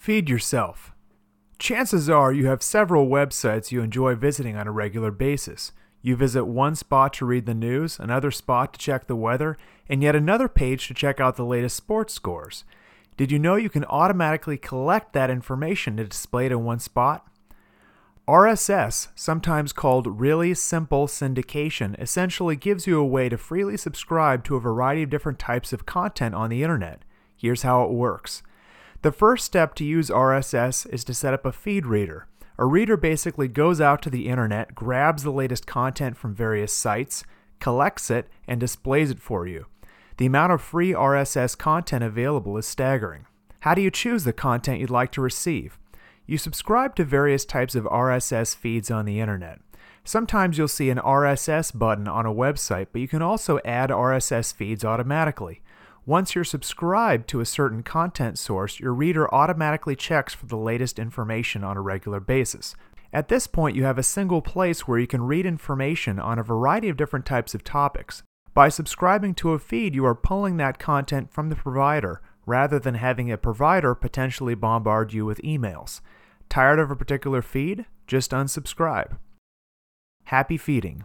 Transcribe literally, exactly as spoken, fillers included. Feed yourself. Chances are you have several websites you enjoy visiting on a regular basis. You visit one spot to read the news, another spot to check the weather, and yet another page to check out the latest sports scores. Did you know you can automatically collect that information to display it in one spot? R S S, sometimes called really simple syndication, essentially gives you a way to freely subscribe to a variety of different types of content on the internet. Here's how it works. The first step to use R S S is to set up a feed reader. A reader basically goes out to the internet, grabs the latest content from various sites, collects it, and displays it for you. The amount of free R S S content available is staggering. How do you choose the content you'd like to receive? You subscribe to various types of R S S feeds on the internet. Sometimes you'll see an R S S button on a website, but you can also add R S S feeds automatically. Once you're subscribed to a certain content source, your reader automatically checks for the latest information on a regular basis. At this point, you have a single place where you can read information on a variety of different types of topics. By subscribing to a feed, you are pulling that content from the provider, rather than having a provider potentially bombard you with emails. Tired of a particular feed? Just unsubscribe. Happy feeding.